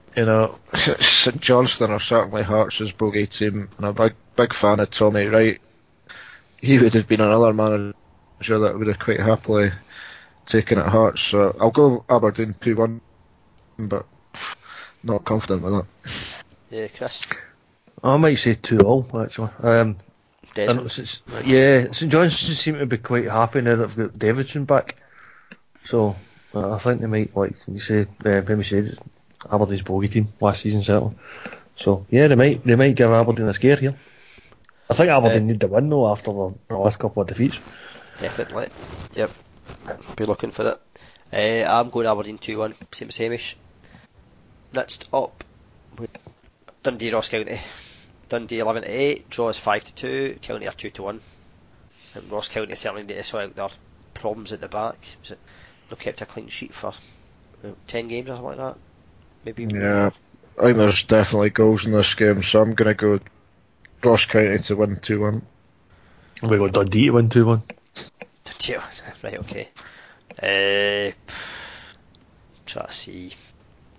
St Johnstone are certainly Hearts' bogey team, and I'm a big fan of Tommy Wright. He would have been another manager that would have quite happily taken at Hearts, so I'll go Aberdeen 2-1, but not confident with that. Yeah, Chris? I might say 2-2 actually. St Johnstone seem to be quite happy now that they've got Davidson back. So, I think they might, like you say, maybe say Aberdeen's bogey team last season, certainly. So, yeah, they might give Aberdeen a scare here. I think Aberdeen need the win, though, after the last couple of defeats. Definitely. Yep. Be looking for it. I'm going Aberdeen 2-1, same as Hamish. Next up, Dundee Ross County. Dundee 11-8, draw is 5-2, County are 2-1. And Ross County certainly need to sort out their problems at the back. They've kept a clean sheet for 10 games or something like that. Maybe. Yeah, I think there's definitely goals in this game, so I'm going to go Ross County to win 2-1. I'm going to go Dundee to win 2-1. Dundee, right, okay. Try to see.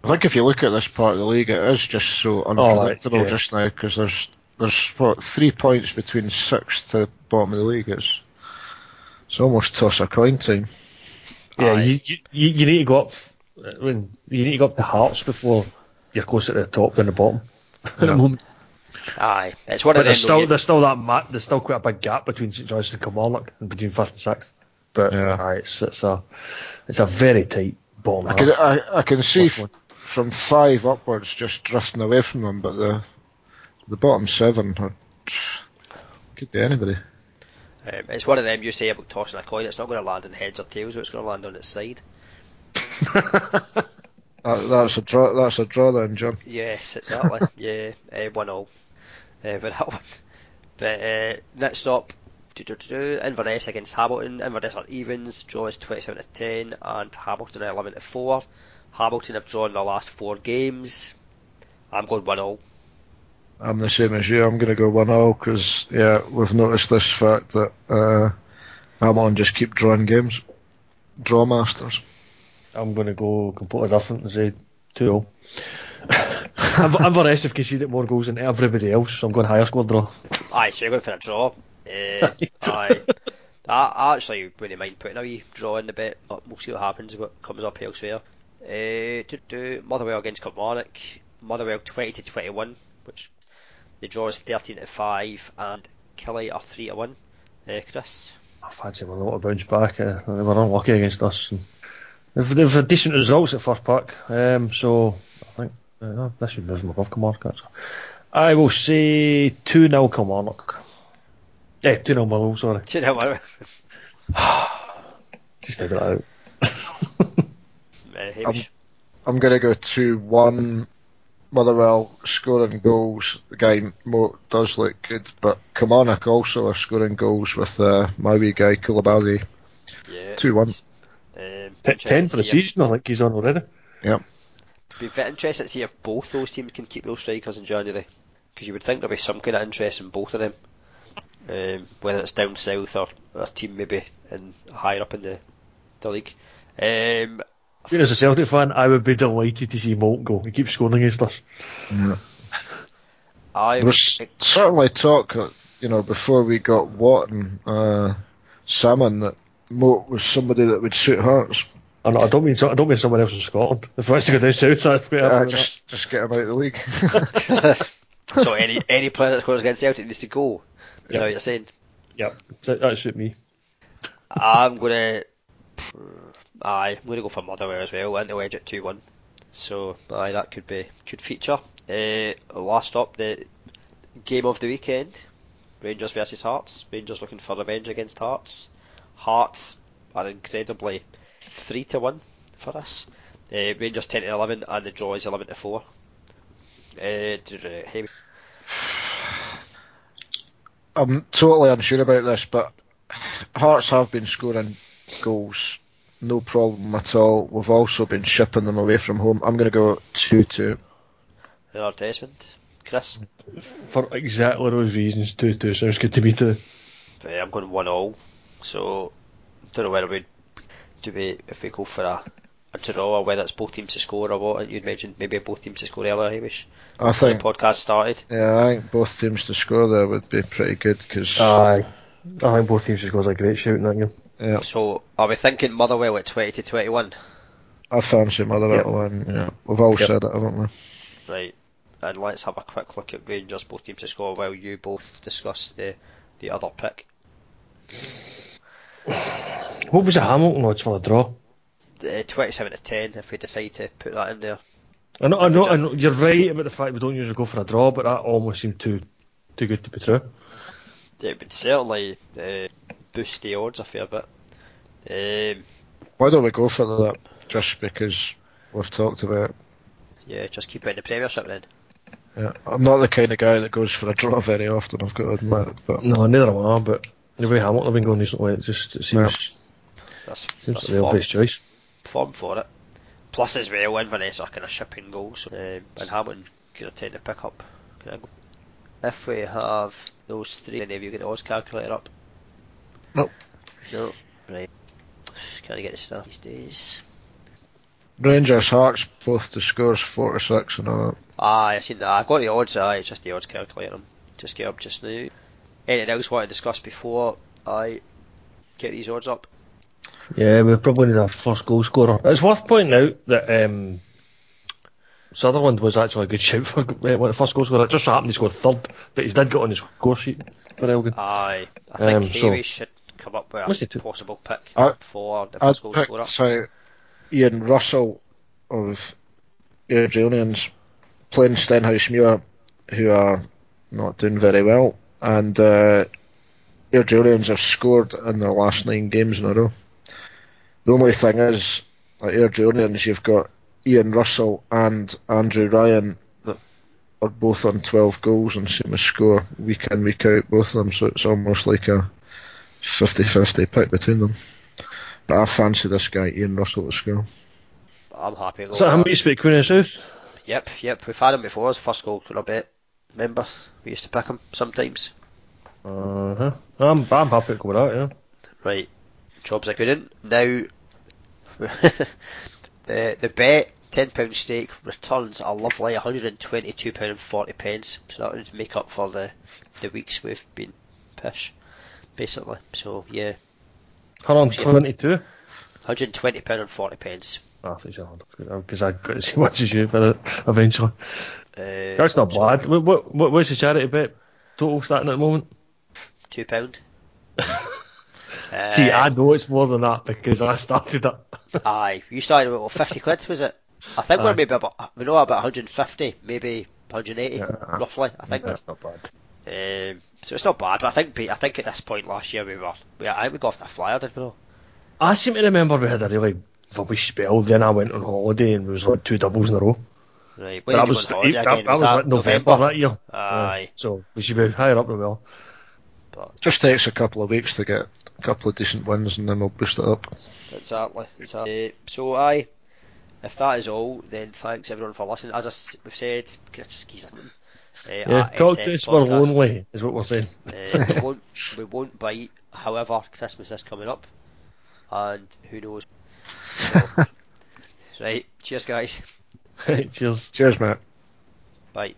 I think if you look at this part of the league, it is just so unpredictable just now, because there's 3 points between 6th to the bottom of the league. It's almost toss a coin time. Yeah, you need to go up. You need to go up to Hearts before you're closer to the top than the bottom. At the moment, aye, it's one of them. There's still quite a big gap between St Johnstone and Kilmarnock and between 1st and 6th. But it's a very tight bottom. I can see from 5 upwards just drifting away from them, but the bottom 7 could be anybody. It's one of them you say about tossing a coin. It's not going to land on heads or tails, it's going to land on its side. that's a draw then, John. Yes, exactly. Yeah, 1-1 with that one. But next up, Inverness against Hamilton. Inverness are evens, draw is 27-10 and Hamilton are 11-4. Hamilton have drawn their last 4 games. I'm going 1-1. I'm the same as you. I'm going to go 1-1 because we've noticed this fact that Hamilton just keep drawing games, draw masters. I'm going to go completely different and say 2-0. Inverness have conceded more goals than everybody else, so I'm going higher score draw. Aye, so you're going for a draw. Aye. I actually wouldn't mind putting a wee draw in the bet. We'll see what happens, what comes up elsewhere. Motherwell against Kilmarnock. Motherwell 20-21, which. The draw is 13-5 and Kelly are 3-1. Chris? fancy Motherwell to bounce back. They were unlucky against us. And they've had decent results at Firth Park, so I think this should move them above Kilmarnock. Actually. I will say 2-0 Kilmarnock. Yeah, 2-0 Motherwell, sorry. 2-0 Motherwell. Just take that out. I'm going to go 2-1 Motherwell, scoring goals. Again, Mote does look good, but Kilmarnock also are scoring goals with my wee guy, Koulibaly. Yeah. 2-1. 10 for the season, I think he's on already. Yeah. It'd be interesting to see if both those teams can keep those strikers in January, because you would think there'd be some kind of interest in both of them, whether it's down south or a team maybe in higher up in the league. Being as a Celtic fan, I would be delighted to see Mote go. He keeps scoring against us. Yeah. There's certainly talk, before we got Watt and Salmon, that Mote was somebody that would suit Hearts. I don't mean someone else in Scotland. If I was to go down south, that's quite hard. Just get him out of the league. So any player that scores against Celtic needs to go. Is that what you're saying? Yeah, that suit me. I'm gonna go for Motherwell as well, and they'll edge at 2-1. So that could feature. Last up, the game of the weekend: Rangers versus Hearts. Rangers looking for revenge against Hearts. Hearts are incredibly 3-1 for us. Rangers 10-11, and the draw is 11-4. I'm totally unsure about this, but Hearts have been scoring goals, no problem at all. We've also been shipping them away from home. I'm going to go 2-2. Leonard Desmond, Chris? For exactly those reasons, 2-2 sounds good to me too. I'm going 1-1, so I don't know whether we'd do it if we go for a draw, or whether it's both teams to score or what. You'd mentioned maybe both teams to score earlier, Hamish, I think, when the podcast started. Yeah, I think both teams to score there would be pretty good, because I think both teams to score is a great shout in that game. Yeah. So, are we thinking Motherwell at 20-21? I fancy Motherwell at 1, yeah. We've all said it, haven't we? Right, and let's have a quick look at Rangers, both teams to score, while you both discuss the other pick. What was the Hamilton odds for the draw? 27-10, if we decide to put that in there. I know, you're right about the fact we don't usually go for a draw, but that almost seemed too good to be true. It would certainly boost the odds a fair bit. Why don't we go for that? Just because we've talked about it. Yeah, just keep it in the Premiership then. Yeah, I'm not the kind of guy that goes for a draw very often, I've got to admit. But no, neither am I, but the way Hamilton have been going recently, it seems... Yeah. That's the obvious choice. Form for it. Plus as well, Inverness are kind of shipping goals, so, and Hamilton going to tend to pick up. If we have those three, any of you get the odds calculator up? Nope. No. Right. Can't get the stuff these days. Rangers, Hearts, both the scores 4-6 and all that. I seen that. I got the odds. It's just the odds calculator. Just get up just now. Anything else want to discuss before I get these odds up? Yeah, we probably need our first goal scorer. It's worth pointing out that Sutherland was actually a good shout for the first goal scorer. It just so happened he scored third, but he did get on his score sheet for Elgin. Aye, I think Harry should come up with a possible pick for the first goal scorer. So Ian Russell of Airdrieonians playing Stenhousemuir, who are not doing very well, and Airdrieonians have scored in their last 9 games in a row. The only thing is, at Airdrieonians, you've got Ian Russell and Andrew Ryan that are both on 12 goals and seem to score week in, week out, both of them, so it's almost like a 50-50 pick between them. But I fancy this guy, Ian Russell, to score. I'm happy. Is that how you speak Queen of the South? Yep, we've had him before as first goal for a bit. Remember, we used to pick him sometimes. I'm happy to go with that, yeah. Right, jobs I couldn't. Now... the bet, £10 stake, returns a lovely £122.40, so that would make up for the weeks we've been pish, basically. So yeah, how long's 22? £120.40. I think so, because I got as much as you for it eventually. That's not bad. What's the charity bet total starting at the moment? £2. See, I know it's more than that because I started it. Aye, you started with 50 quid, was it? I think we're maybe about, we know about 150, maybe 180, roughly. I think that's not bad. So it's not bad, but I think at this point last year we got off the flyer, did we not? I seem to remember we had a really rubbish spell. Then I went on holiday and we was like two doubles in a row. Right, when did you go on holiday again? That was like November that year. Aye. Yeah, so we should be higher up than we are. But just takes a couple of weeks to get a couple of decent wins and then we'll boost it up. Exactly. So aye, if that is all, then thanks everyone for listening. As we've said, talk to us, we're lonely, is what we're saying. We won't bite, however, Christmas is coming up, and who knows. So, right, cheers guys. Cheers. Cheers, Matt. Bye.